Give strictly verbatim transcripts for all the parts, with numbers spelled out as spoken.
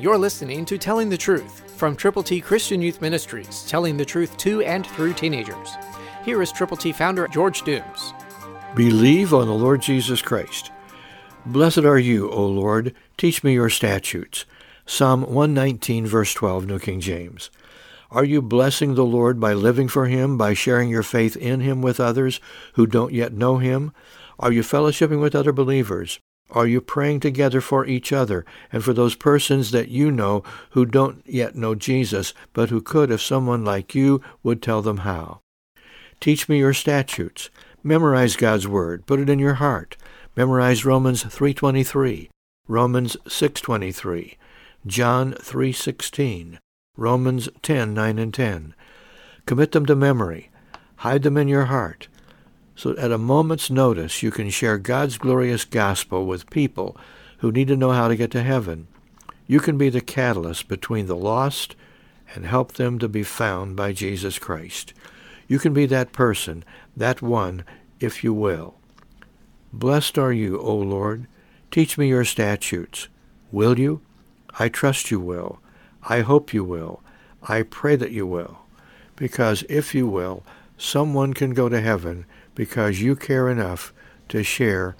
You're listening to Telling the Truth from Triple T Christian Youth Ministries, telling the truth to and through teenagers. Here is Triple T founder George Dooms. Believe on the Lord Jesus Christ. Blessed are you, O Lord, teach me your statutes. Psalm one nineteen, verse twelve, New King James. Are you blessing the Lord by living for Him, by sharing your faith in Him with others who don't yet know Him? Are you fellowshipping with other believers? Are you praying together for each other and for those persons that you know who don't yet know Jesus, but who could if someone like you would tell them how? Teach me your statutes. Memorize God's Word. Put it in your heart. Memorize Romans three twenty-three, Romans six twenty-three, John three sixteen. Romans ten, nine and ten. Commit them to memory. Hide them in your heart, so at a moment's notice you can share God's glorious gospel with people who need to know how to get to heaven. You can be the catalyst between the lost and help them to be found by Jesus Christ. You can be that person, that one, if you will. Blessed are you, O Lord. Teach me your statutes. Will you? I trust you will. I hope you will. I pray that you will. Because if you will, someone can go to heaven because you care enough to share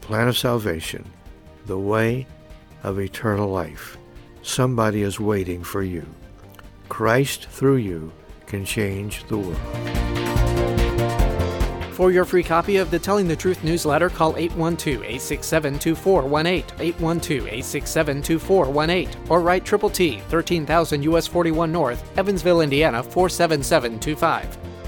the plan of salvation, the way of eternal life. Somebody is waiting for you. Christ, through you, can change the world. For your free copy of the Telling the Truth newsletter, call eight one two, eight six seven, two four one eight, eight one two, eight six seven, two four one eight, or write Triple T, thirteen thousand U S forty-one North, Evansville, Indiana, four seven seven two five.